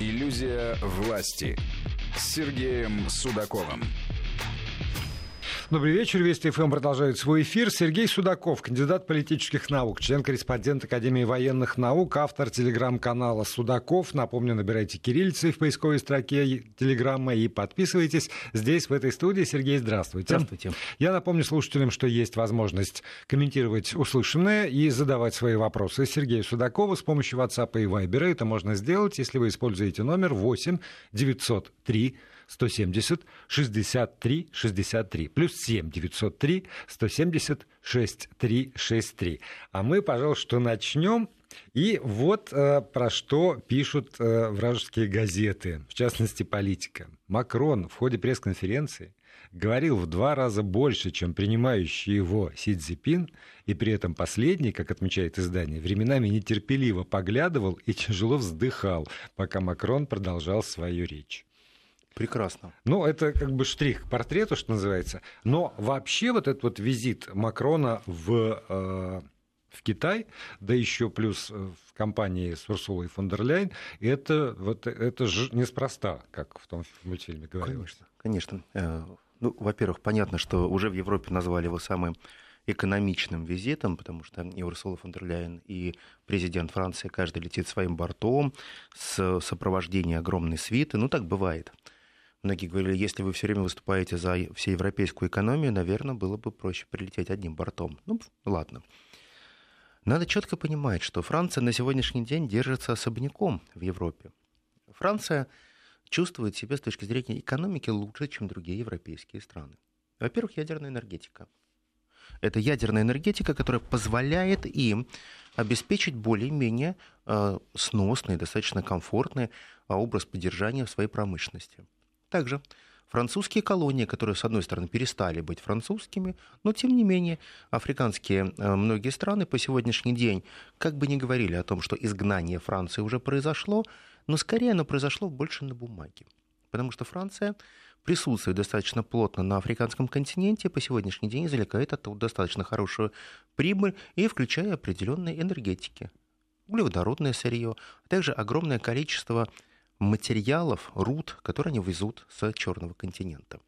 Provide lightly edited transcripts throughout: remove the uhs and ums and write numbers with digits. Иллюзия власти с Сергеем Судаковым. Добрый вечер. Вести ФМ продолжает свой эфир. Сергей Судаков, кандидат политических наук, член-корреспондент Академии военных наук, автор телеграм-канала «Судаков». Напомню, набирайте кириллицей в поисковой строке телеграмма и подписывайтесь. Здесь, в этой студии. Сергей, здравствуйте. Здравствуйте. Я напомню слушателям, что есть возможность комментировать услышанное и задавать свои вопросы Сергею Судакову с помощью WhatsApp и Viber. Это можно сделать, если вы используете номер 8-903-170-63-63, +7 903 170 63 63. А мы, пожалуй, что начнем. И вот про что пишут вражеские газеты, в частности, «Политика». Макрон в ходе пресс-конференции говорил в 2 раза больше, чем принимающий его Си Цзиньпин, и при этом последний, как отмечает издание, временами нетерпеливо поглядывал и тяжело вздыхал, пока Макрон продолжал свою речь. Прекрасно. Ну, это как бы штрих к портрету, что называется. Но вообще вот этот вот визит Макрона в Китай, да еще плюс в компании с Урсулой фон дер Ляйен, это же неспроста, как в том мультфильме говорилось. Конечно. Ну, во-первых, понятно, что уже в Европе назвали его самым экономичным визитом, потому что и Урсула фон дер Ляйен, и президент Франции, каждый летит своим бортом, с сопровождением огромной свиты. Ну, так бывает. Многие говорили, если вы все время выступаете за всеевропейскую экономию, наверное, было бы проще прилететь одним бортом. Ну, ладно. Надо четко понимать, что Франция на сегодняшний день держится особняком в Европе. Франция чувствует себя с точки зрения экономики лучше, чем другие европейские страны. Во-первых, ядерная энергетика. Это ядерная энергетика, которая позволяет им обеспечить более-менее сносный, достаточно комфортный образ поддержания в своей промышленности. Также французские колонии, которые, с одной стороны, перестали быть французскими, но, тем не менее, африканские многие страны по сегодняшний день как бы не говорили о том, что изгнание Франции уже произошло, но скорее оно произошло больше на бумаге. Потому что Франция присутствует достаточно плотно на африканском континенте, по сегодняшний день извлекает оттуда достаточно хорошую прибыль, и включая определенные энергетики, углеводородное сырье, а также огромное количество материалов, руд, которые они везут с Черного континента.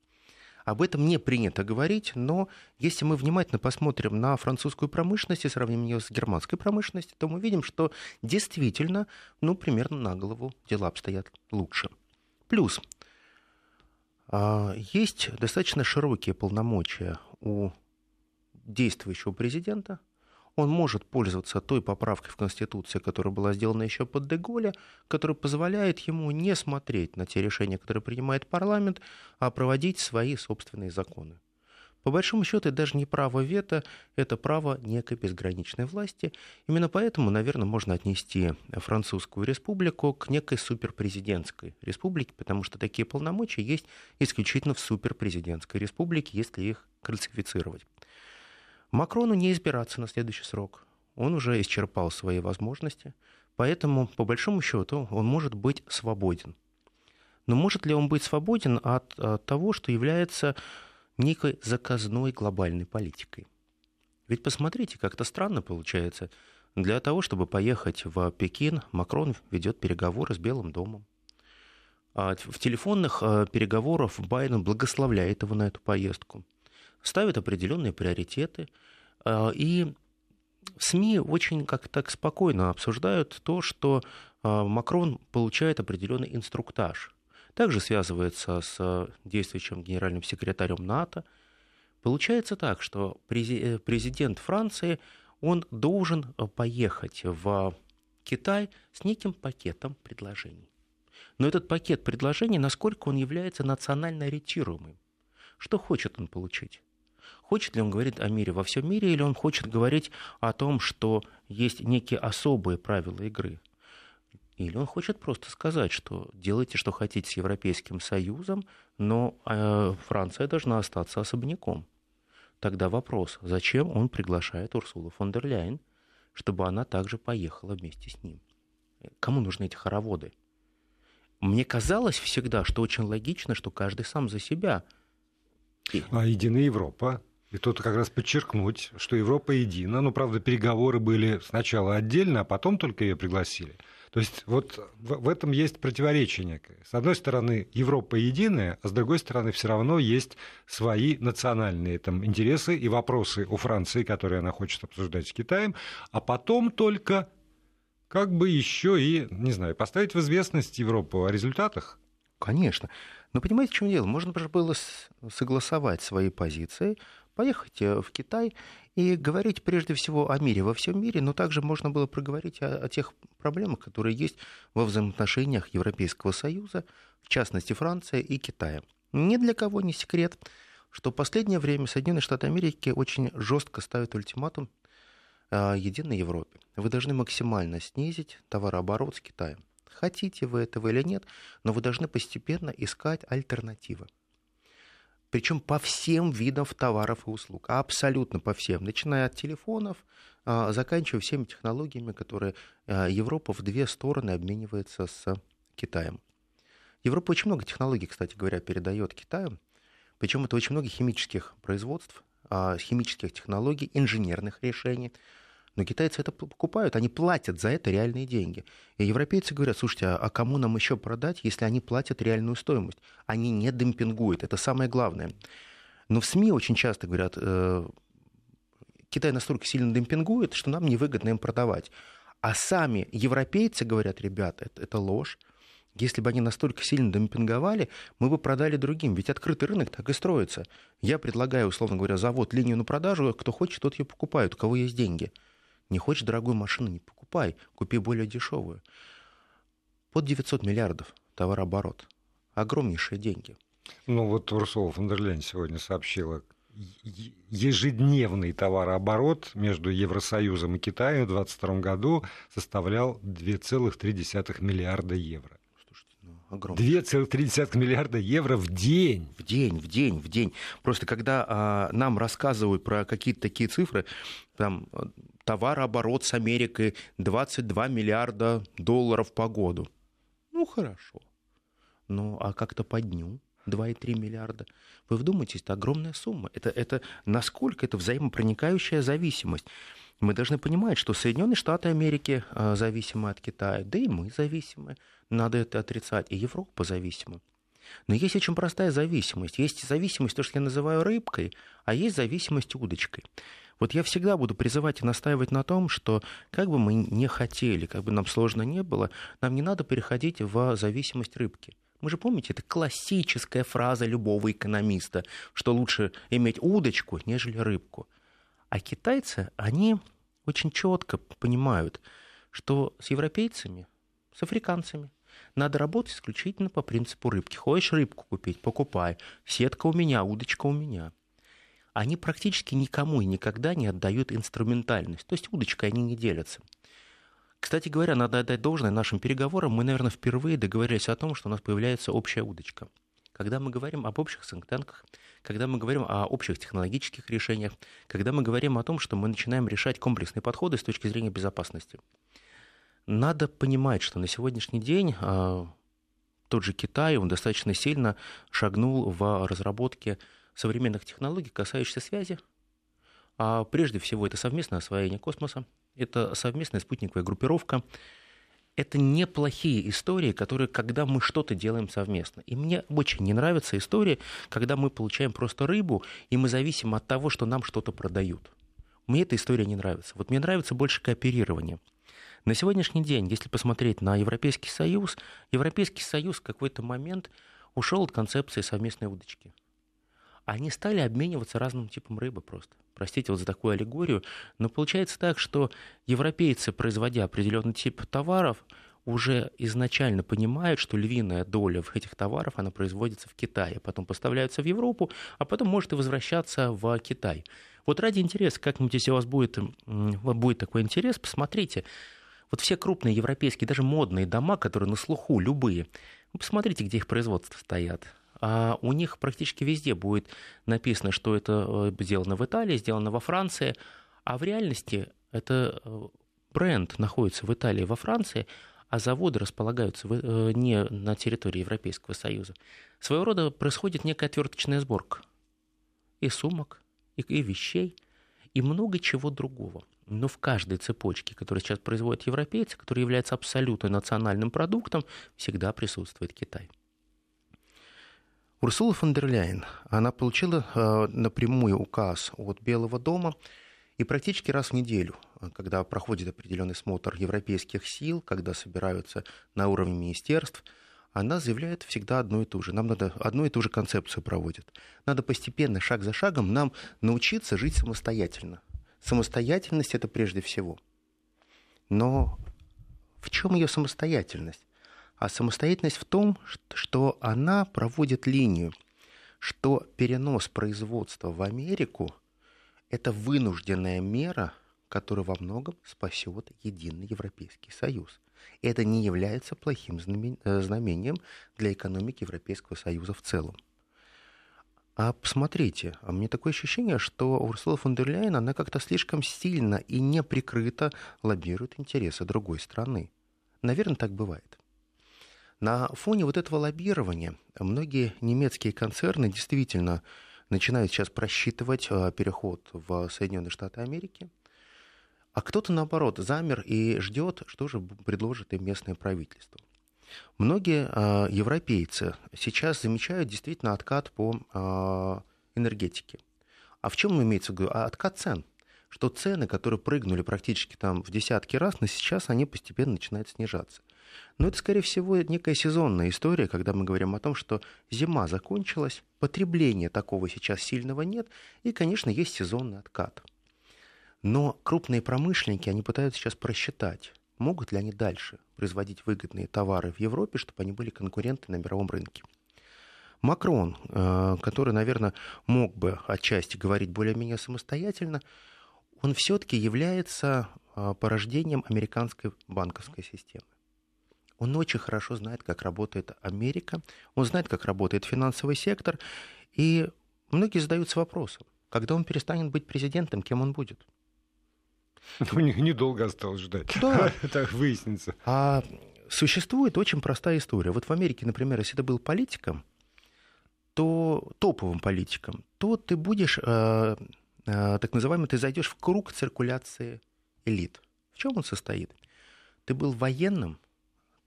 Об этом не принято говорить, но если мы внимательно посмотрим на французскую промышленность и сравним ее с германской промышленностью, то мы видим, что действительно, ну, примерно на голову дела обстоят лучше. Плюс есть достаточно широкие полномочия у действующего президента. Он может пользоваться той поправкой в Конституции, которая была сделана еще под Деголя, которая позволяет ему не смотреть на те решения, которые принимает парламент, а проводить свои собственные законы. По большому счету, это даже не право вето, это право некой безграничной власти. Именно поэтому, наверное, можно отнести Французскую республику к некой суперпрезидентской республике, потому что такие полномочия есть исключительно в суперпрезидентской республике, если их классифицировать. Макрону не избираться на следующий срок. Он уже исчерпал свои возможности, поэтому, по большому счету, он может быть свободен. Но может ли он быть свободен от того, что является некой заказной глобальной политикой? Ведь посмотрите, как-то странно получается. Для того, чтобы поехать в Пекин, Макрон ведет переговоры с Белым домом. В телефонных переговорах Байден благословляет его на эту поездку, ставят определенные приоритеты, и СМИ очень как-то спокойно обсуждают то, что Макрон получает определенный инструктаж. Также связывается с действующим генеральным секретарем НАТО. Получается так, что президент Франции, он должен поехать в Китай с неким пакетом предложений. Но этот пакет предложений, насколько он является национально ориентируемым? Что хочет он получить? Хочет ли он говорить о мире во всем мире, или он хочет говорить о том, что есть некие особые правила игры? Или он хочет просто сказать, что делайте, что хотите с Европейским Союзом, но Франция должна остаться особняком. Тогда вопрос, зачем он приглашает Урсулу фон дер Ляйен, чтобы она также поехала вместе с ним? Кому нужны эти хороводы? Мне казалось всегда, что очень логично, что каждый сам за себя. А единая Европа. И тут как раз подчеркнуть, что Европа едина. Ну, правда, переговоры были сначала отдельно, а потом только ее пригласили. То есть вот в этом есть противоречие некое. С одной стороны, Европа единая, а с другой стороны, все равно есть свои национальные там интересы и вопросы у Франции, которые она хочет обсуждать с Китаем, а потом только как бы еще и, не знаю, поставить в известность Европу о результатах. Конечно. Но понимаете, в чем дело? Можно же было согласовать свои позиции, поехать в Китай и говорить прежде всего о мире во всем мире, но также можно было проговорить о тех проблемах, которые есть во взаимоотношениях Европейского Союза, в частности Франции и Китая. Ни для кого не секрет, что в последнее время Соединенные Штаты Америки очень жестко ставят ультиматум единой Европе. Вы должны максимально снизить товарооборот с Китаем. Хотите вы этого или нет, но вы должны постепенно искать альтернативы. Причем по всем видам товаров и услуг, абсолютно по всем, начиная от телефонов, заканчивая всеми технологиями, которые Европа в две стороны обменивается с Китаем. Европа очень много технологий, кстати говоря, передает Китаю, причем это очень много химических производств, химических технологий, инженерных решений. Но китайцы это покупают, они платят за это реальные деньги. И европейцы говорят, слушайте, а кому нам еще продать, если они платят реальную стоимость? Они не демпингуют, это самое главное. Но в СМИ очень часто говорят, Китай настолько сильно демпингует, что нам невыгодно им продавать. А сами европейцы говорят, ребята, это ложь. Если бы они настолько сильно демпинговали, мы бы продали другим. Ведь открытый рынок так и строится. Я предлагаю, условно говоря, завод, линию на продажу, кто хочет, тот ее покупает, у кого есть деньги. Не хочешь дорогую машину, не покупай, купи более дешевую. Под 900 миллиардов товарооборот. Огромнейшие деньги. Ну вот Урсула фон дер Ляйен сегодня сообщила, ежедневный товарооборот между Евросоюзом и Китаем в 2022 году составлял 2,3 миллиарда евро. Слушайте, ну, огромный. 2,3 миллиарда евро в день. В день, в день, в день. Просто когда нам рассказывают про какие-то такие цифры, там товарооборот с Америкой $22 миллиарда по году. Ну, хорошо. Ну, а как-то по дню 2,3 миллиарда. Вы вдумайтесь, это огромная сумма. Это насколько это взаимопроникающая зависимость. Мы должны понимать, что Соединенные Штаты Америки зависимы от Китая, да и мы зависимы. Надо это отрицать. И Европа зависима. Но есть очень простая зависимость. Есть зависимость, то, что я называю рыбкой, а есть зависимость удочкой. Вот я всегда буду призывать и настаивать на том, что как бы мы ни хотели, как бы нам сложно не было, нам не надо переходить в зависимость рыбки. Вы же помните, это классическая фраза любого экономиста, что лучше иметь удочку, нежели рыбку. А китайцы, они очень четко понимают, что с европейцами, с африканцами надо работать исключительно по принципу рыбки. Хочешь рыбку купить, покупай. Сетка у меня, удочка у меня. Они практически никому и никогда не отдают инструментальность. То есть удочкой они не делятся. Кстати говоря, надо отдать должное нашим переговорам. Мы, наверное, впервые договорились о том, что у нас появляется общая удочка. Когда мы говорим об общих синктанках, когда мы говорим о общих технологических решениях, когда мы говорим о том, что мы начинаем решать комплексные подходы с точки зрения безопасности. Надо понимать, что на сегодняшний день тот же Китай, он достаточно сильно шагнул в разработке современных технологий, касающихся связи. А прежде всего, это совместное освоение космоса, это совместная спутниковая группировка. Это неплохие истории, которые, когда мы что-то делаем совместно. И мне очень не нравятся истории, когда мы получаем просто рыбу, и мы зависим от того, что нам что-то продают. Мне эта история не нравится. Вот мне нравится больше кооперирование. На сегодняшний день, если посмотреть на Европейский Союз в какой-то момент ушел от концепции совместной удочки. Они стали обмениваться разным типом рыбы просто. Простите вот за такую аллегорию, но получается так, что европейцы, производя определенный тип товаров, уже изначально понимают, что львиная доля этих товаров, она производится в Китае, потом поставляются в Европу, а потом может и возвращаться в Китай. Вот ради интереса, как-нибудь, если у вас будет такой интерес, посмотрите. Вот все крупные европейские, даже модные дома, которые на слуху, любые, посмотрите, где их производства стоят. А у них практически везде будет написано, что это сделано в Италии, сделано во Франции, а в реальности это бренд находится в Италии, во Франции, а заводы располагаются не на территории Европейского Союза. Своего рода происходит некая отверточная сборка и сумок, и вещей, и много чего другого. Но в каждой цепочке, которую сейчас производят европейцы, которая является абсолютно национальным продуктом, всегда присутствует Китай. Урсула фон дер Ляйен, она получила напрямую указ от Белого дома, и практически раз в неделю, когда проходит определенный смотр европейских сил, когда собираются на уровне министерств, она заявляет всегда одно и то же. Нам надо одну и ту же концепцию проводит. Надо постепенно, шаг за шагом, нам научиться жить самостоятельно. Самостоятельность — это прежде всего. Но в чем ее самостоятельность? А самостоятельность в том, что она проводит линию, что перенос производства в Америку — это вынужденная мера, которая во многом спасет единый Европейский Союз. Это не является плохим знамением для экономики Европейского Союза в целом. А посмотрите, у меня такое ощущение, что Урсула фон дер Ляйен, она как-то слишком сильно и неприкрыто лоббирует интересы другой страны. Наверное, так бывает. На фоне вот этого лоббирования многие немецкие концерны действительно начинают сейчас просчитывать переход в Соединенные Штаты Америки. А кто-то, наоборот, замер и ждет, что же предложит им местное правительство. Многие европейцы сейчас замечают действительно откат по энергетике. А в чем имеется в виду? А откат цен. Что цены, которые прыгнули практически там в десятки раз, но сейчас они постепенно начинают снижаться. Но это, скорее всего, некая сезонная история, когда мы говорим о том, что зима закончилась, потребления такого сейчас сильного нет, и, конечно, есть сезонный откат. Но крупные промышленники, они пытаются сейчас просчитать, могут ли они дальше производить выгодные товары в Европе, чтобы они были конкурентны на мировом рынке. Макрон, который, наверное, мог бы отчасти говорить более-менее самостоятельно, он все-таки является порождением американской банковской системы. Он очень хорошо знает, как работает Америка, он знает, как работает финансовый сектор, и многие задаются вопросом, когда он перестанет быть президентом, кем он будет? У них недолго осталось ждать, да. Так выяснится. А существует очень простая история. Вот в Америке, например, если ты был политиком, то топовым политиком, то ты будешь, так называемый, ты зайдешь в круг циркуляции элит. В чем он состоит? Ты был военным,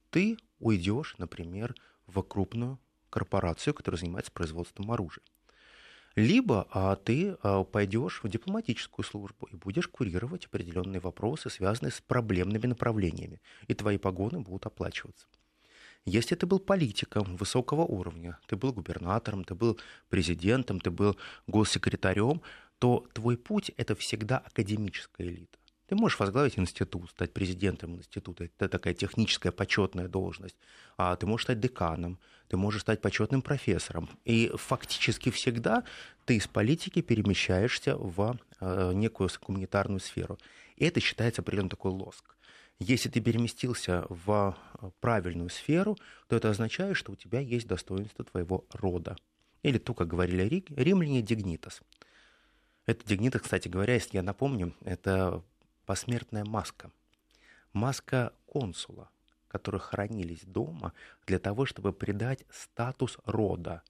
ты уйдешь, например, в крупную корпорацию, которая занимается производством оружия. Либо ты пойдешь в дипломатическую службу и будешь курировать определенные вопросы, связанные с проблемными направлениями, и твои погоны будут оплачиваться. Если ты был политиком высокого уровня, ты был губернатором, ты был президентом, ты был госсекретарем, то твой путь — это всегда академическая элита. Ты можешь возглавить институт, стать президентом института, это такая техническая почетная должность. А ты можешь стать деканом, ты можешь стать почетным профессором. И фактически всегда ты из политики перемещаешься в некую гуманитарную сферу. И это считается определенный такой лоск. Если ты переместился в правильную сферу, то это означает, что у тебя есть достоинство твоего рода. Или то, как говорили римляне, дигнитас. Это дигнитас, кстати говоря, если я напомню, это посмертная маска. Маска консула, которые хранились дома для того, чтобы придать статус рода.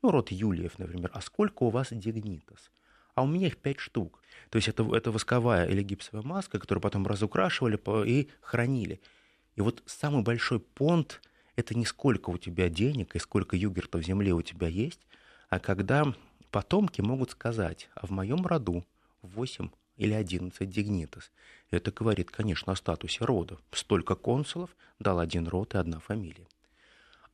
Ну, род Юлиев, например. А сколько у вас дигнитас? А у меня их 5 штук. То есть это восковая или гипсовая маска, которую потом разукрашивали и хранили. И вот самый большой понт — это не сколько у тебя денег и сколько югерта в земле у тебя есть, а когда потомки могут сказать, а в моем роду 8 или 11 дигнитас. Это говорит, конечно, о статусе рода. Столько консулов дал один род и одна фамилия.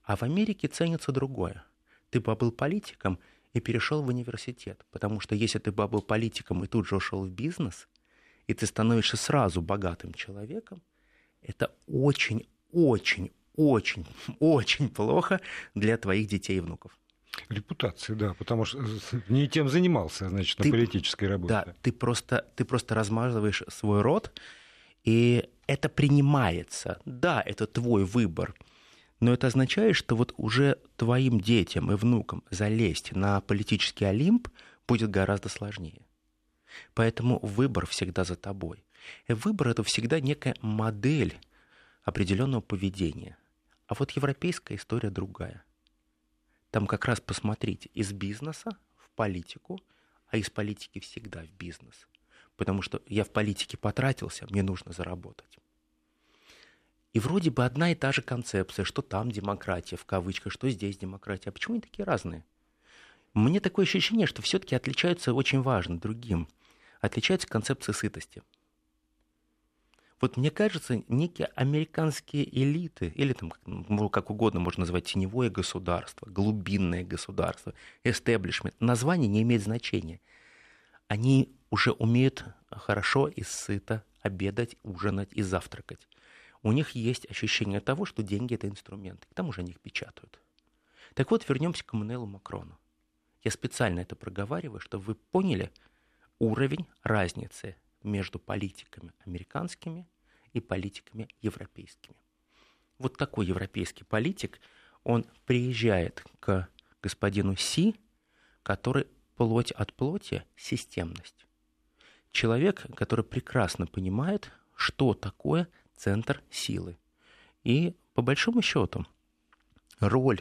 А в Америке ценится другое. Ты побыл политиком и перешел в университет. Потому что если ты побыл политиком и тут же ушел в бизнес, и ты становишься сразу богатым человеком, это очень плохо для твоих детей и внуков. Репутации, да, потому что не тем занимался, значит, на политической работе. Да, ты просто размазываешь свой род, и это принимается. Да, это твой выбор, но это означает, что вот уже твоим детям и внукам залезть на политический Олимп будет гораздо сложнее. Поэтому выбор всегда за тобой. И выбор — это всегда некая модель определенного поведения. А вот европейская история другая. Там как раз посмотрите, из бизнеса в политику, а из политики всегда в бизнес. потому что я в политике потратился, мне нужно заработать. И вроде бы одна и та же концепция, что там демократия, в кавычках, что здесь демократия. А почему они такие разные? Мне такое ощущение, что все-таки отличаются очень важно другим. Отличаются концепции сытости. Вот мне кажется, некие американские элиты, или там, как угодно можно назвать, теневое государство, глубинное государство, эстеблишмент, название не имеет значения. Они уже умеют хорошо и сыто обедать, ужинать и завтракать. У них есть ощущение того, что деньги – это инструмент. К тому же они их печатают. Так вот, вернемся к Мануэлу Макрону. Я специально это проговариваю, чтобы вы поняли уровень разницы между политиками американскими и политиками европейскими. Вот такой европейский политик, он приезжает к господину Си, который плоть от плоти – системность. Человек, который прекрасно понимает, что такое центр силы. И, по большому счету, роль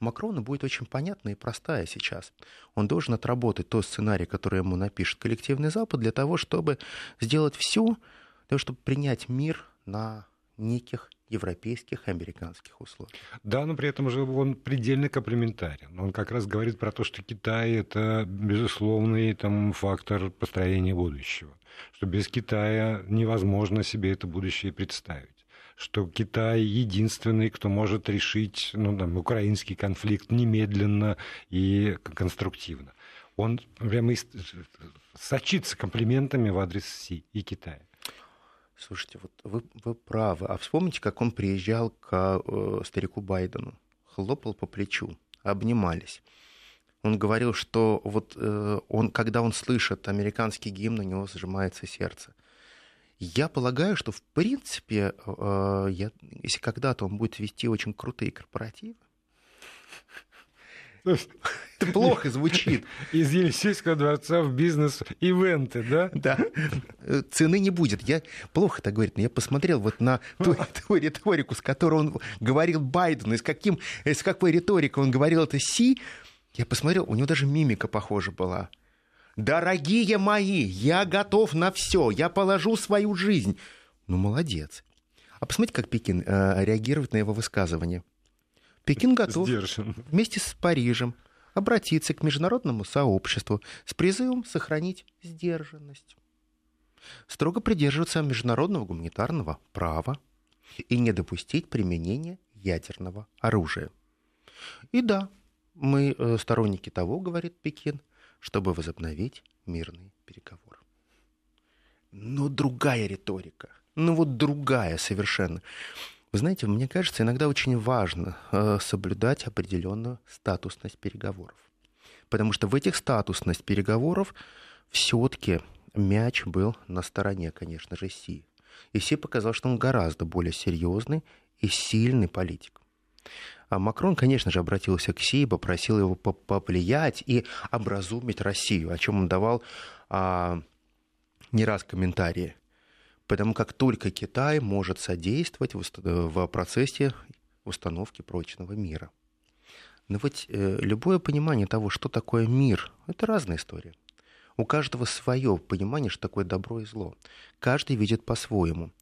Макрона будет очень понятная и простая сейчас. Он должен отработать тот сценарий, который ему напишет коллективный Запад, для того, чтобы сделать все, для того, чтобы принять мир на неких европейских, американских условиях. Да, но при этом же он предельно комплементарен. Он как раз говорит про то, что Китай — это безусловный там, фактор построения будущего. Что без Китая невозможно себе это будущее представить. Что Китай единственный, кто может решить украинский конфликт немедленно и конструктивно. Он прямо сочится комплиментами в адрес Си и Китая. Слушайте, вот вы правы. А вспомните, как он приезжал к старику Байдену. Хлопал по плечу, обнимались. Он говорил, что когда он слышит американский гимн, у него сжимается сердце. Я полагаю, что, в принципе, если когда-то он будет вести очень крутые корпоративы, это плохо звучит. Из Елисейского дворца в бизнес-ивенты, да? Да. Цены не будет. Я плохо так говорю, но я посмотрел на ту риторику, с которой он говорил Байдену, и с какой риторикой он говорил это Си. Я посмотрел, у него даже мимика похожа была. «Дорогие мои, я готов на все, я положу свою жизнь». Ну, молодец. А посмотрите, как Пекин реагирует на его высказывание. Пекин готов вместе с Парижем обратиться к международному сообществу с призывом сохранить сдержанность, строго придерживаться международного гуманитарного права и не допустить применения ядерного оружия. И да, мы сторонники того, говорит Пекин, чтобы возобновить мирный переговор. Но другая риторика. Другая совершенно. Вы знаете, мне кажется, иногда очень важно соблюдать определенную статусность переговоров. Потому что в этих статусность переговоров все-таки мяч был на стороне, конечно же, Си. И Си показал, что он гораздо более серьезный и сильный политик. А Макрон, конечно же, обратился к Си и попросил его повлиять и образумить Россию, о чем он давал не раз комментарии. Потому как только Китай может содействовать в процессе установки прочного мира. Но ведь любое понимание того, что такое мир, это разная история. У каждого свое понимание, что такое добро и зло. Каждый видит по-своему.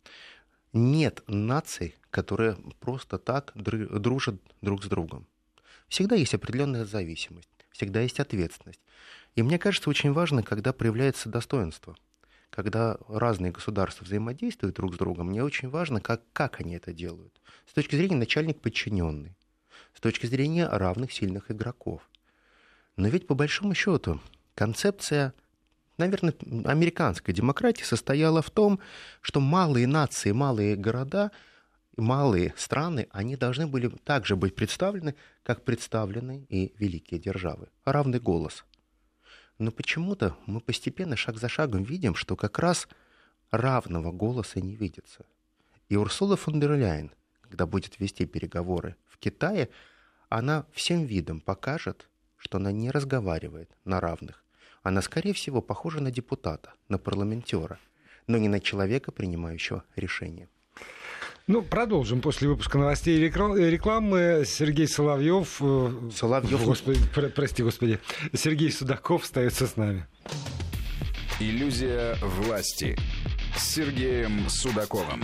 Нет наций, которые просто так дружат друг с другом. Всегда есть определенная зависимость, всегда есть ответственность. И мне кажется, очень важно, когда проявляется достоинство. Когда разные государства взаимодействуют друг с другом, мне очень важно, как они это делают. С точки зрения начальник-подчиненный, с точки зрения равных сильных игроков. Но ведь по большому счету концепция, наверное, американской демократии состояла в том, что малые нации, малые города, малые страны, они должны были также быть представлены, как представлены и великие державы. Равный голос. Но почему-то мы постепенно, шаг за шагом видим, что как раз равного голоса не видится. И Урсула фон дер Ляйен, когда будет вести переговоры в Китае, она всем видом покажет, что она не разговаривает на равных. Она, скорее всего, похожа на депутата, на парламентера, но не на человека, принимающего решения. Продолжим после выпуска новостей и рекламы. Сергей Соловьев, Сергей Судаков остается с нами. Иллюзия власти с Сергеем Судаковым.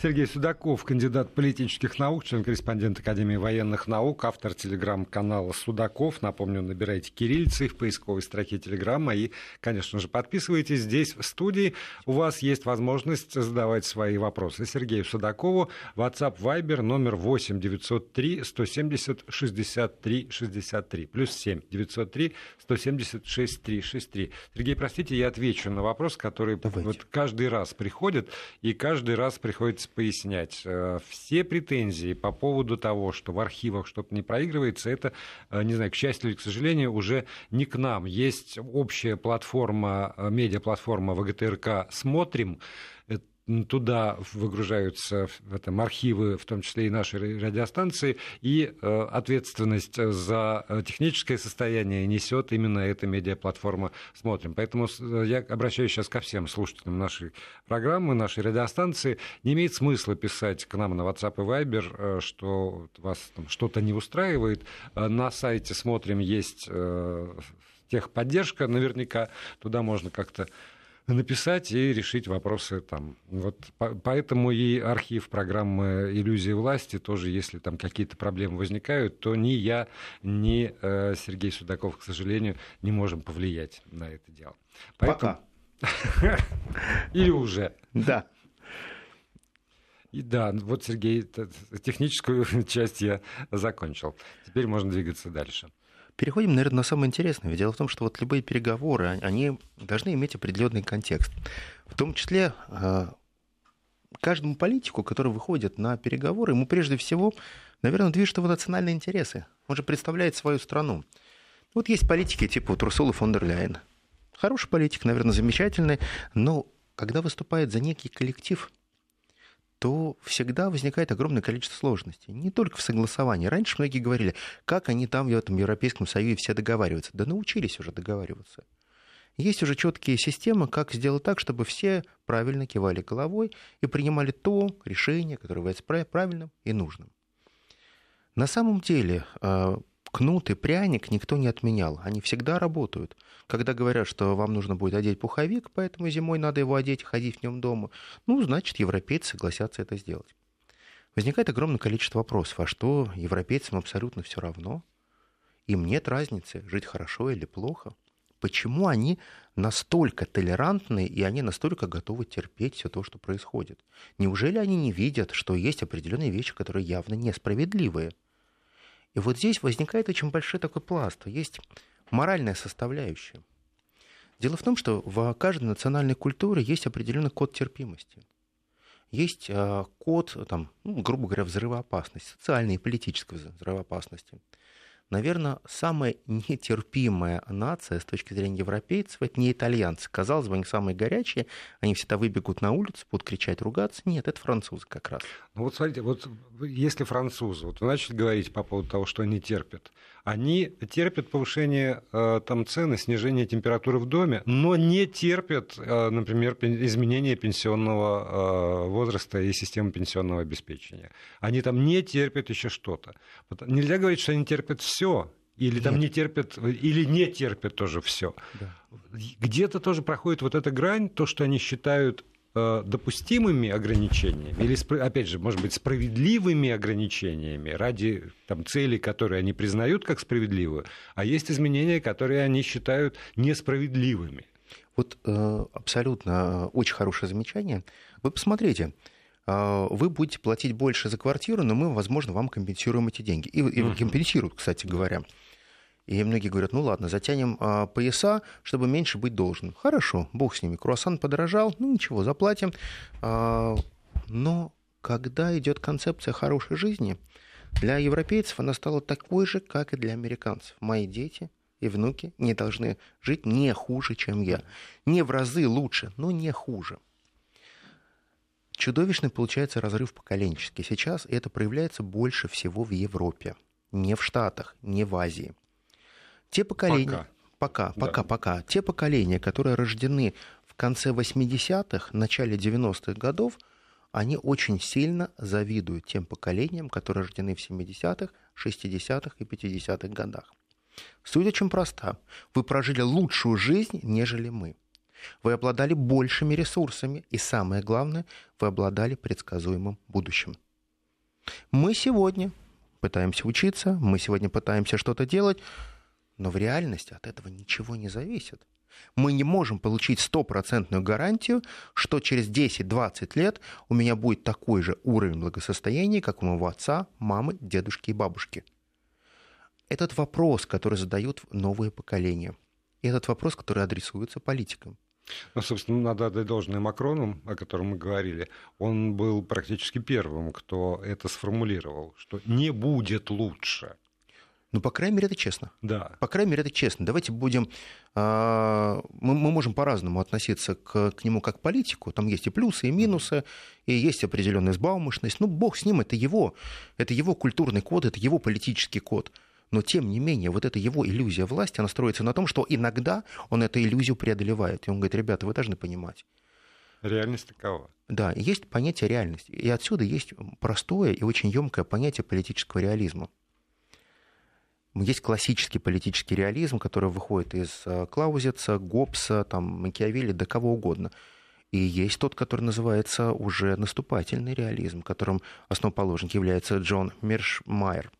Сергей Судаков, кандидат политических наук, член-корреспондент Академии военных наук, автор телеграм-канала «Судаков». Напомню, набирайте кириллицей в поисковой строке телеграмма и, конечно же, подписывайтесь. Здесь, в студии, у вас есть возможность задавать свои вопросы Сергею Судакову. WhatsApp, Viber, номер 8-903-170-63-63, +7-903-170-63-63. Сергей, простите, я отвечу на вопрос, который вот каждый раз приходит, и каждый раз приходится пояснять. Все претензии по поводу того, что в архивах что-то не проигрывается, это, не знаю, к счастью или к сожалению, уже не к нам. Есть общая платформа, медиаплатформа ВГТРК «Смотрим». Туда выгружаются архивы, в том числе и нашей радиостанции, и ответственность за техническое состояние несет именно эта медиаплатформа «Смотрим». Поэтому я обращаюсь сейчас ко всем слушателям нашей программы, нашей радиостанции. Не имеет смысла писать к нам на WhatsApp и Viber, что вас там что-то не устраивает. На сайте «Смотрим» есть техподдержка, наверняка туда можно как-то написать и решить вопросы там. Вот поэтому и архив программы «Иллюзия власти» тоже, если там какие-то проблемы возникают, то ни я, ни Сергей Судаков, к сожалению, не можем повлиять на это дело. Поэтому... Пока. Или уже. Да. И да, вот, Сергей, техническую часть я закончил. Теперь можно двигаться дальше. Переходим, наверное, на самое интересное. Дело в том, что вот любые переговоры, они должны иметь определенный контекст. В том числе каждому политику, который выходит на переговоры, ему прежде всего, наверное, движут его национальные интересы. Он же представляет свою страну. Вот есть политики типа вот Урсулы фон дер Ляйен. Хороший политик, наверное, замечательный, но когда выступает за некий коллектив, то всегда возникает огромное количество сложностей. Не только в согласовании. Раньше многие говорили, как они там в этом Европейском Союзе все договариваются. Да научились уже договариваться. Есть уже четкие системы, как сделать так, чтобы все правильно кивали головой и принимали то решение, которое является правильным и нужным. На самом деле кнут и пряник никто не отменял. Они всегда работают. Когда говорят, что вам нужно будет одеть пуховик, поэтому зимой надо его одеть, ходить в нем дома, значит, европейцы согласятся это сделать. Возникает огромное количество вопросов. А что, европейцам абсолютно все равно? Им нет разницы, жить хорошо или плохо. Почему они настолько толерантны и они настолько готовы терпеть все то, что происходит? Неужели они не видят, что есть определенные вещи, которые явно несправедливые? И вот здесь возникает очень большой такой пласт. Есть моральная составляющая. Дело в том, что в каждой национальной культуре есть определенный код терпимости. Есть код, грубо говоря, взрывоопасности, социальной и политической взрывоопасности. Наверное, самая нетерпимая нация с точки зрения европейцев — это не итальянцы. Казалось бы, они самые горячие, они всегда выбегут на улицу, будут кричать, ругаться. Нет, это французы как раз. Ну вот смотрите, вот если французы, вот вы начали говорить по поводу того, что они терпят. Они терпят повышение цены, снижение температуры в доме, но не терпят, например, изменения пенсионного возраста и системы пенсионного обеспечения. Они там не терпят еще что-то. Нельзя говорить, что они терпят все, или там не терпят, или не терпят тоже все. Да. Где-то тоже проходит вот эта грань, то, что они считают допустимыми ограничениями, или, опять же, может быть, справедливыми ограничениями ради целей, которые они признают как справедливые, а есть изменения, которые они считают несправедливыми. Вот абсолютно очень хорошее замечание. Вы посмотрите, вы будете платить больше за квартиру, но мы, возможно, вам компенсируем эти деньги. И компенсируют, кстати говоря. И многие говорят, ладно, затянем пояса, чтобы меньше быть должным. Хорошо, бог с ними, круассан подорожал, ничего, заплатим. Но когда идет концепция хорошей жизни, для европейцев она стала такой же, как и для американцев. Мои дети и внуки не должны жить не хуже, чем я. Не в разы лучше, но не хуже. Чудовищный получается разрыв поколенческий. Сейчас это проявляется больше всего в Европе, не в Штатах, не в Азии. Те поколения, пока. Те поколения, которые рождены в конце 80-х, начале 90-х годов, они очень сильно завидуют тем поколениям, которые рождены в 70-х, 60-х и 50-х годах. Суть очень проста. Вы прожили лучшую жизнь, нежели мы. Вы обладали большими ресурсами, и самое главное, вы обладали предсказуемым будущим. Мы сегодня пытаемся учиться, мы сегодня пытаемся что-то делать, но в реальности от этого ничего не зависит. Мы не можем получить стопроцентную гарантию, что через 10-20 лет у меня будет такой же уровень благосостояния, как у моего отца, мамы, дедушки и бабушки. Этот вопрос, который задают новые поколения. И этот вопрос, который адресуется политикам. Ну, собственно, надо отдать должное Макрону, о котором мы говорили. Он был практически первым, кто это сформулировал, что не будет лучше. Ну, по крайней мере, это честно. Да. По крайней мере, это честно. Давайте будем... Мы можем по-разному относиться к нему как к политику. Там есть и плюсы, и минусы, и есть определенная сбалмошность. Ну, бог с ним, это его культурный код, это его политический код. Но, тем не менее, вот эта его иллюзия власти, она строится на том, что иногда он эту иллюзию преодолевает. И он говорит, ребята, вы должны понимать. Реальность такова. Да, есть понятие реальности. И отсюда есть простое и очень емкое понятие политического реализма. Есть классический политический реализм, который выходит из Клаузевица, Гоббса, там, Макиавелли, да кого угодно. И есть тот, который называется уже наступательный реализм, которым основоположник является Джон Миршаймер.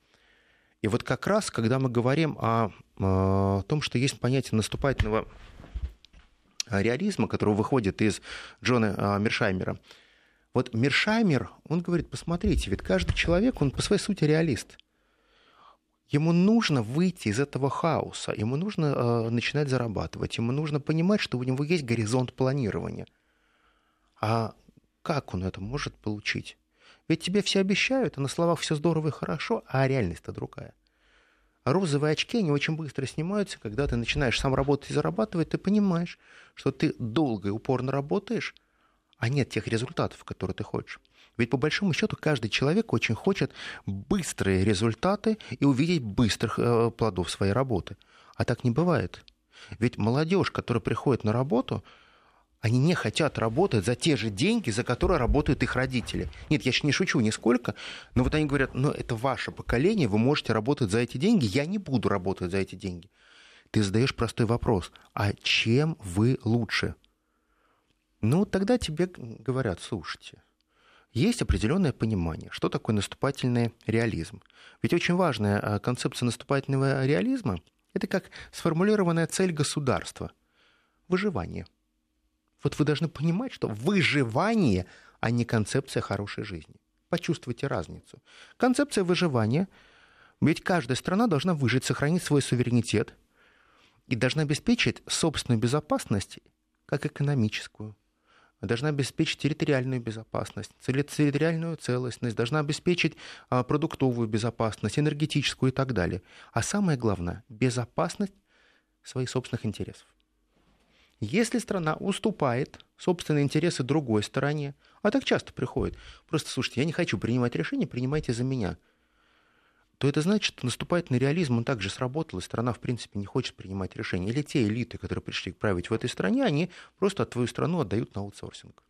И вот как раз, когда мы говорим о том, что есть понятие наступательного реализма, который выходит из Джона Миршаймера, вот Миршаймер, он говорит, посмотрите, ведь каждый человек, он по своей сути реалист. Ему нужно выйти из этого хаоса, ему нужно начинать зарабатывать, ему нужно понимать, что у него есть горизонт планирования. А как он это может получить? Ведь тебе все обещают, а на словах все здорово и хорошо, а реальность-то другая. А розовые очки, они очень быстро снимаются, когда ты начинаешь сам работать и зарабатывать, ты понимаешь, что ты долго и упорно работаешь, а нет тех результатов, которые ты хочешь. Ведь по большому счету каждый человек очень хочет быстрые результаты и увидеть быстрых плодов своей работы. А так не бывает. Ведь молодежь, которая приходит на работу, они не хотят работать за те же деньги, за которые работают их родители. Нет, я еще не шучу нисколько, но вот они говорят, ну это ваше поколение, вы можете работать за эти деньги, я не буду работать за эти деньги. Ты задаешь простой вопрос, а чем вы лучше? Ну тогда тебе говорят, слушайте, есть определенное понимание, что такое наступательный реализм. Ведь очень важная концепция наступательного реализма – это как сформулированная цель государства – выживание. Вот вы должны понимать, что выживание, а не концепция хорошей жизни. Почувствуйте разницу. Концепция выживания – ведь каждая страна должна выжить, сохранить свой суверенитет и должна обеспечить собственную безопасность как экономическую, должна обеспечить территориальную безопасность, территориальную целостность, должна обеспечить продуктовую безопасность, энергетическую и так далее. А самое главное – безопасность своих собственных интересов. Если страна уступает собственные интересы другой стороне, а так часто приходит, просто, слушайте, я не хочу принимать решение, принимайте за меня, то это значит, что наступательный реализм, он также сработал, и страна, в принципе, не хочет принимать решения. Или те элиты, которые пришли править в этой стране, они просто твою страну отдают на аутсорсинг.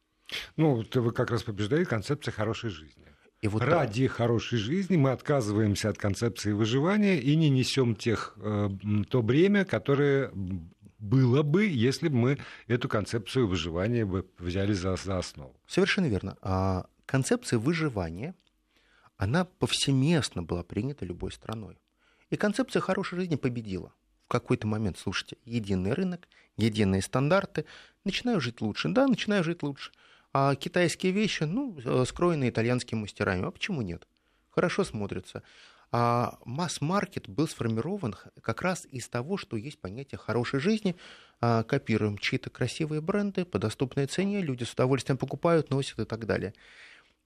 Ну, вы как раз побеждаете концепцию хорошей жизни. И вот ради хорошей жизни мы отказываемся от концепции выживания и не несем то бремя, которое было бы, если бы мы эту концепцию выживания бы взяли за основу. Совершенно верно. Концепция выживания, она повсеместно была принята любой страной. И концепция хорошей жизни победила. В какой-то момент, слушайте, единый рынок, единые стандарты, начинаю жить лучше. Да, начинаю жить лучше. А китайские вещи, ну, скроены итальянскими мастерами. А почему нет? Хорошо смотрится. А масс-маркет был сформирован как раз из того, что есть понятие хорошей жизни. Копируем чьи-то красивые бренды по доступной цене, люди с удовольствием покупают, носят и так далее.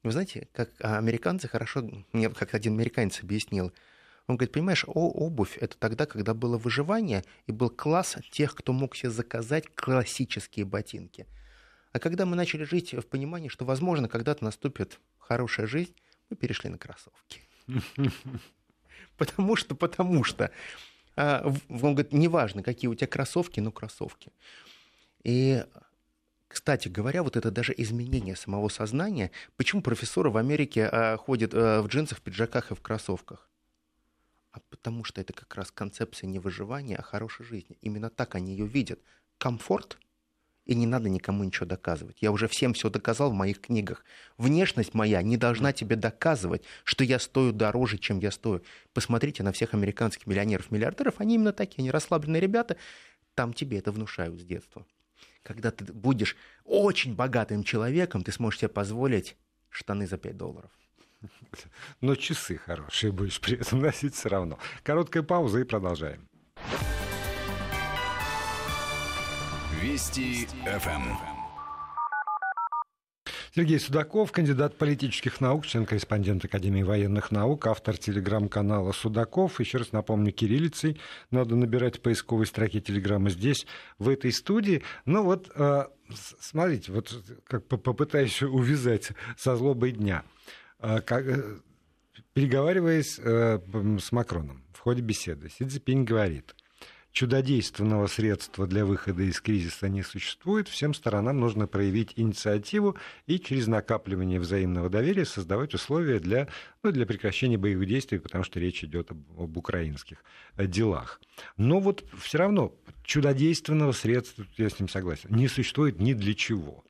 Вы знаете, как американцы хорошо, мне как один американец объяснил, он говорит, понимаешь, обувь – это тогда, когда было выживание, и был класс тех, кто мог себе заказать классические ботинки. А когда мы начали жить в понимании, что, возможно, когда-то наступит хорошая жизнь, мы перешли на кроссовки. Потому что. Он говорит, неважно, какие у тебя кроссовки, но кроссовки. И, кстати говоря, вот это даже изменение самого сознания. Почему профессоры в Америке ходят в джинсах, в пиджаках и в кроссовках? а потому что это как раз концепция не выживания, а хорошей жизни. Именно так они ее видят. Комфорт, и не надо никому ничего доказывать. Я уже всем все доказал в моих книгах. Внешность моя не должна тебе доказывать, что я стою дороже, чем я стою. Посмотрите на всех американских миллионеров, миллиардеров. Они именно такие, они расслабленные ребята. Там тебе это внушают с детства. Когда ты будешь очень богатым человеком, ты сможешь себе позволить штаны за $5. Но часы хорошие будешь при этом носить все равно. Короткая пауза и продолжаем. Вести ФМ. Сергей Судаков, кандидат политических наук, член-корреспондент Академии военных наук, автор телеграм-канала «Судаков». Еще раз напомню, кириллицей надо набирать в поисковой строке телеграммы здесь, в этой студии. Ну вот, смотрите, вот как попытаюсь увязать со злобой дня. Переговариваясь с Макроном в ходе беседы, Си Цзиньпин говорит: чудодейственного средства для выхода из кризиса не существует, всем сторонам нужно проявить инициативу и через накапливание взаимного доверия создавать условия для прекращения боевых действий, потому что речь идет об украинских делах. Но вот все равно чудодейственного средства, я с ним согласен, не существует ни для чего.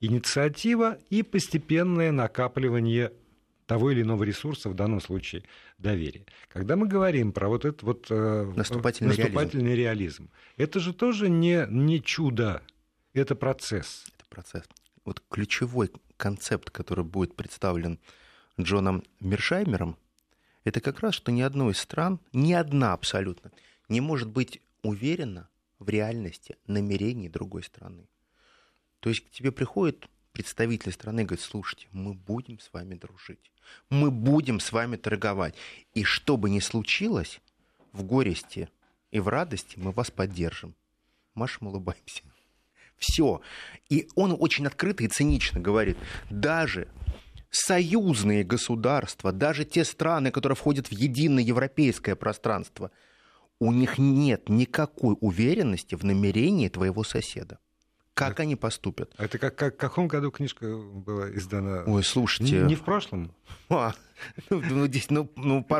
Инициатива и постепенное накапливание того или иного ресурса, в данном случае доверия. Когда мы говорим про вот этот вот наступательный реализм, это же тоже не чудо, это процесс. Это процесс. Вот ключевой концепт, который будет представлен Джоном Миршаймером, это как раз, что ни одной из стран, ни одна абсолютно, не может быть уверена в реальности намерений другой страны. То есть к тебе приходит представители страны и говорят: слушайте, мы будем с вами дружить, мы будем с вами торговать. И что бы ни случилось, в горести и в радости мы вас поддержим. Машем, улыбаемся. Все. И он очень открыто и цинично говорит: даже союзные государства, даже те страны, которые входят в единое европейское пространство, у них нет никакой уверенности в намерении твоего соседа. Как они поступят? Это как в каком году книжка была издана? Ой, слушайте. Не в прошлом? Пару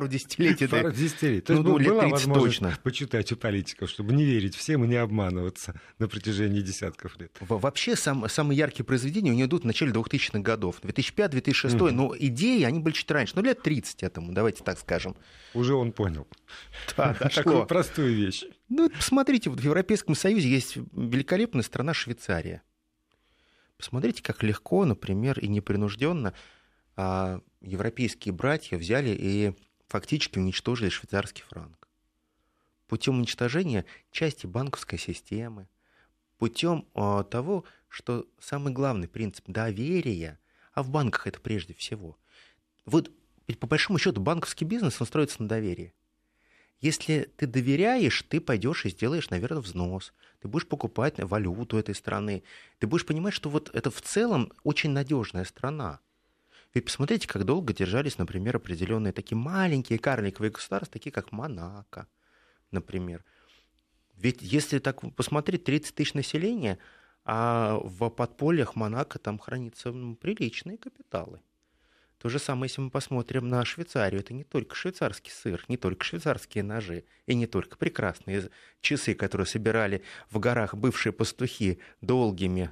десятилетий. Пару десятилетий. Лет 30 точно. Почитать у политиков, чтобы не верить всем и не обманываться на протяжении десятков лет. Вообще, самые яркие произведения у нее идут в начале 2000-х годов. 2005-2006, но идеи, они были чуть раньше. Лет 30 этому, давайте так скажем. Уже он понял. Да, такую простую вещь. Посмотрите, в Европейском Союзе есть великолепная страна Швейцария. Посмотрите, как легко, например, и непринужденно европейские братья взяли и фактически уничтожили швейцарский франк. Путем уничтожения части банковской системы, путем того, что самый главный принцип доверия, а в банках это прежде всего. Вот по большому счету банковский бизнес, он строится на доверии. Если ты доверяешь, ты пойдешь и сделаешь, наверное, взнос. Ты будешь покупать валюту этой страны. Ты будешь понимать, что вот это в целом очень надежная страна. Вы посмотрите, как долго держались, например, определенные такие маленькие карликовые государства, такие как Монако, например. Ведь если так посмотреть, 30 тысяч населения, а в подпольях Монако там хранятся приличные капиталы. То же самое, если мы посмотрим на Швейцарию, это не только швейцарский сыр, не только швейцарские ножи, и не только прекрасные часы, которые собирали в горах бывшие пастухи долгими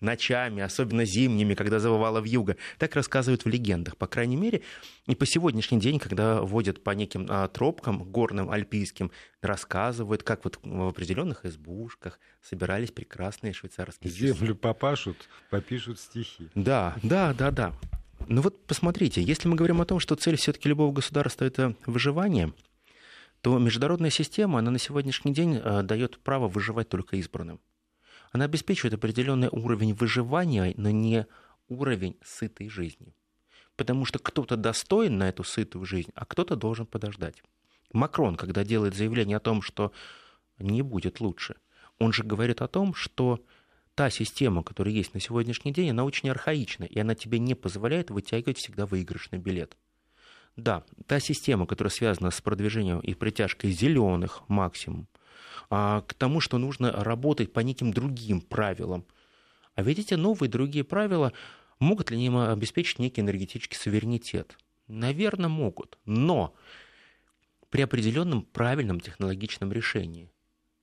ночами, особенно зимними, когда завывало вьюга. Так рассказывают в легендах, по крайней мере. И по сегодняшний день, когда водят по неким тропкам горным, альпийским, рассказывают, как вот в определенных избушках собирались прекрасные швейцарские часы. Землю попашут, попишут стихи. Да. Ну вот посмотрите, если мы говорим о том, что цель все-таки любого государства — это выживание, то международная система, она на сегодняшний день дает право выживать только избранным. Она обеспечивает определенный уровень выживания, но не уровень сытой жизни. Потому что кто-то достоин на эту сытую жизнь, а кто-то должен подождать. Макрон, когда делает заявление о том, что не будет лучше, он же говорит о том, что та система, которая есть на сегодняшний день, она очень архаична, и она тебе не позволяет вытягивать всегда выигрышный билет. Да, та система, которая связана с продвижением и притяжкой зеленых максимум, к тому, что нужно работать по неким другим правилам. А ведь эти новые другие правила, могут ли они обеспечить некий энергетический суверенитет? Наверное, могут, но при определенном правильном технологичном решении.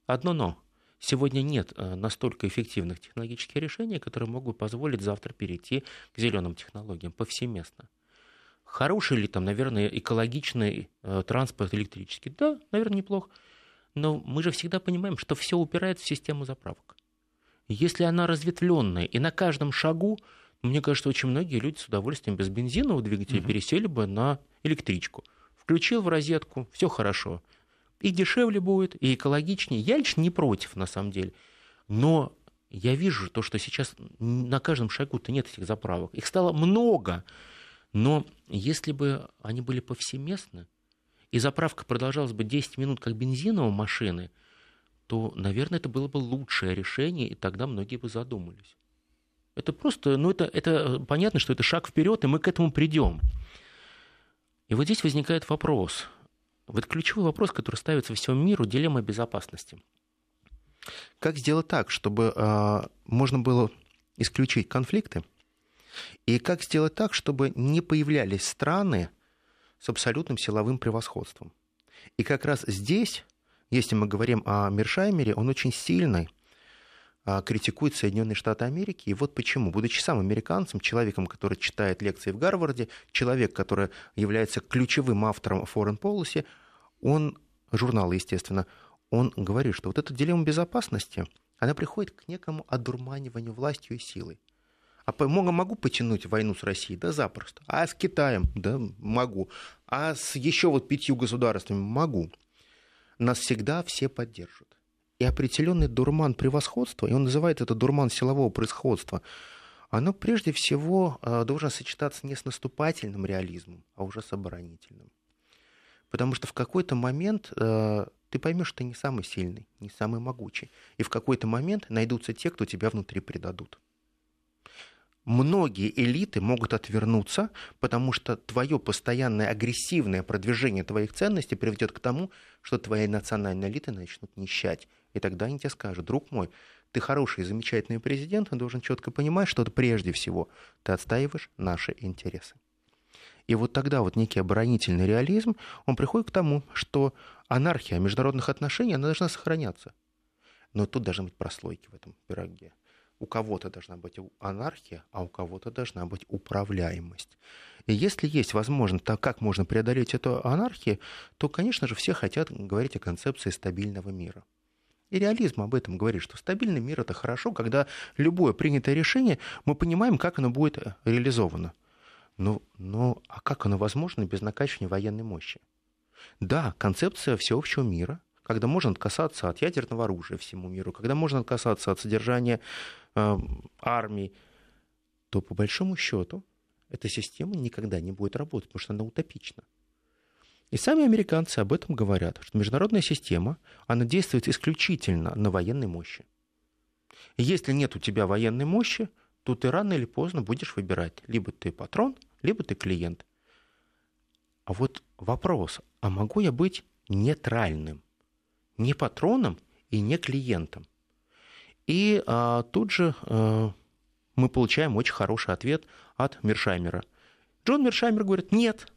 Одно но. Сегодня нет настолько эффективных технологических решений, которые могут позволить завтра перейти к зеленым технологиям повсеместно. Хороший ли там, наверное, экологичный транспорт электрический? Да, наверное, неплох. Но мы же всегда понимаем, что все упирается в систему заправок. Если она разветвленная и на каждом шагу, мне кажется, очень многие люди с удовольствием без бензинового двигателя пересели бы на электричку. Включил в розетку, все хорошо. И дешевле будет, и экологичнее. Я лично не против, на самом деле. Но я вижу то, что сейчас на каждом шагу-то нет этих заправок. Их стало много. Но если бы они были повсеместны, и заправка продолжалась бы 10 минут, как бензиновой машины, то, наверное, это было бы лучшее решение, и тогда многие бы задумались. Это просто, это понятно, что это шаг вперед, и мы к этому придем. И вот здесь возникает вопрос. Вот ключевой вопрос, который ставится всему миру, дилемма безопасности. Как сделать так, чтобы можно было исключить конфликты? И как сделать так, чтобы не появлялись страны с абсолютным силовым превосходством? И как раз здесь, если мы говорим о Миршаймере, он очень сильный, критикует Соединенные Штаты Америки. И вот почему. Будучи сам американцем, человеком, который читает лекции в Гарварде, человек, который является ключевым автором Foreign Policy, он, журнала, естественно, он говорит, что вот эта дилемма безопасности, она приходит к некому одурманиванию властью и силой. А могу потянуть войну с Россией? Да, запросто. А с Китаем? Да, могу. А с еще 5 государствами? Могу. Нас всегда все поддержат. И определенный дурман превосходства, и он называет это дурман силового превосходства, оно прежде всего должно сочетаться не с наступательным реализмом, а уже с оборонительным. Потому что в какой-то момент ты поймешь, что ты не самый сильный, не самый могучий. И в какой-то момент найдутся те, кто тебя внутри предадут. Многие элиты могут отвернуться, потому что твое постоянное агрессивное продвижение твоих ценностей приведет к тому, что твои национальные элиты начнут нищать. И тогда они тебе скажут: друг мой, ты хороший и замечательный президент, но должен четко понимать, что прежде всего ты отстаиваешь наши интересы. И вот тогда вот некий оборонительный реализм, он приходит к тому, что анархия международных отношений, она должна сохраняться. Но тут должны быть прослойки в этом пироге. У кого-то должна быть анархия, а у кого-то должна быть управляемость. И если есть возможность, то как можно преодолеть эту анархию, то, конечно же, все хотят говорить о концепции стабильного мира. И реализм об этом говорит, что стабильный мир – это хорошо, когда любое принятое решение, мы понимаем, как оно будет реализовано. Но а как оно возможно без накачивания военной мощи? Да, концепция всеобщего мира, когда можно отказаться от ядерного оружия всему миру, когда можно отказаться от содержания армий, то по большому счету эта система никогда не будет работать, потому что она утопична. И сами американцы об этом говорят, что международная система, она действует исключительно на военной мощи. И если нет у тебя военной мощи, то ты рано или поздно будешь выбирать, либо ты патрон, либо ты клиент. А вот вопрос, а могу я быть нейтральным? Не патроном и не клиентом. И тут же мы получаем очень хороший ответ от Миршаймера. Джон Миршаймер говорит: нет,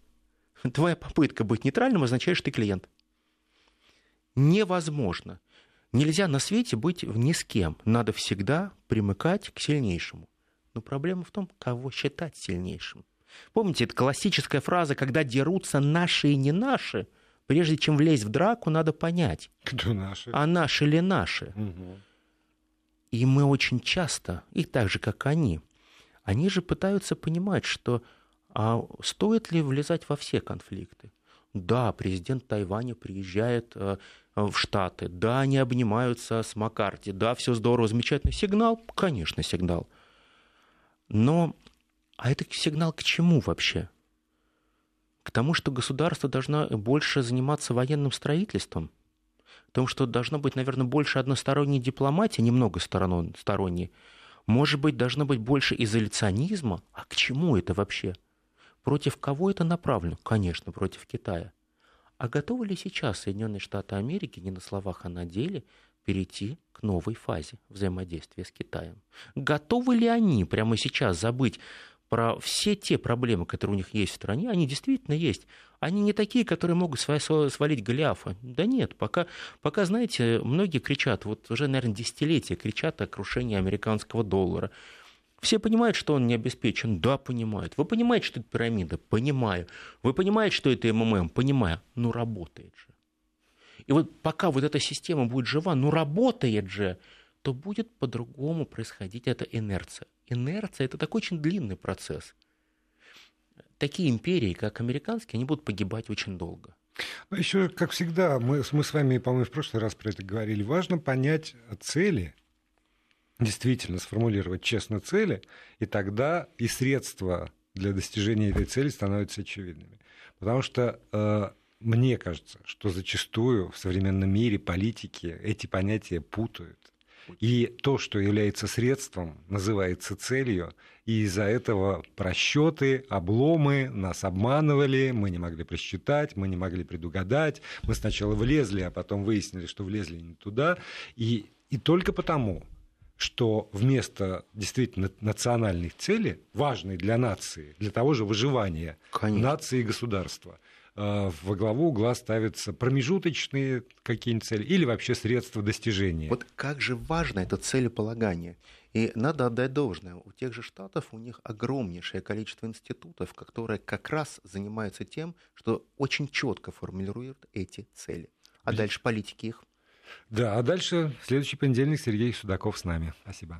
твоя попытка быть нейтральным означает, что ты клиент. Невозможно. Нельзя на свете быть ни с кем. Надо всегда примыкать к сильнейшему. Но проблема в том, кого считать сильнейшим. Помните, это классическая фраза, когда дерутся наши и не наши. Прежде чем влезть в драку, надо понять, кто наши, а наши ли наши. Угу. И мы очень часто, и так же, как они же пытаются понимать, что стоит ли влезать во все конфликты. Да, президент Тайваня приезжает в Штаты, да, они обнимаются с Маккарти, да, все здорово, замечательный сигнал, конечно, сигнал. Но а это сигнал к чему вообще? К тому, что государство должно больше заниматься военным строительством, к тому, что должно быть, наверное, больше односторонней дипломатии, немного сторонней, может быть, должно быть больше изоляционизма. А к чему это вообще? Против кого это направлено? Конечно, против Китая. А готовы ли сейчас Соединенные Штаты Америки не на словах, а на деле перейти к новой фазе взаимодействия с Китаем? Готовы ли они прямо сейчас забыть про все те проблемы, которые у них есть в стране, они действительно есть. Они не такие, которые могут свалить Голиафа. Да нет, пока, знаете, многие кричат, вот уже, наверное, десятилетия кричат о крушении американского доллара. Все понимают, что он не обеспечен? Да, понимают. Вы понимаете, что это пирамида? Понимаю. Вы понимаете, что это МММ? Понимаю. Ну, работает же. И вот пока вот эта система будет жива, ну, работает же, то будет по-другому происходить эта инерция. Инерция – это такой очень длинный процесс. Такие империи, как американские, они будут погибать очень долго. Но еще, как всегда, мы с вами, по-моему, в прошлый раз про это говорили, важно понять цели, действительно сформулировать честно цели, и тогда и средства для достижения этой цели становятся очевидными. Потому что мне кажется, что зачастую в современном мире политики эти понятия путают. И то, что является средством, называется целью, и из-за этого просчеты, обломы, нас обманывали, мы не могли просчитать, мы не могли предугадать, мы сначала влезли, а потом выяснили, что влезли не туда, и только потому, что вместо действительно национальных целей, важной для нации, для того же выживания нации и государства, во главу угла ставятся промежуточные какие-нибудь цели или вообще средства достижения. Вот как же важно это целеполагание. И надо отдать должное. У тех же штатов у них огромнейшее количество институтов, которые как раз занимаются тем, что очень четко формулируют эти цели. А дальше политики их. Да, а дальше следующий понедельник Сергей Судаков с нами. Спасибо.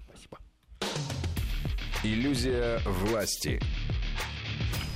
Иллюзия власти.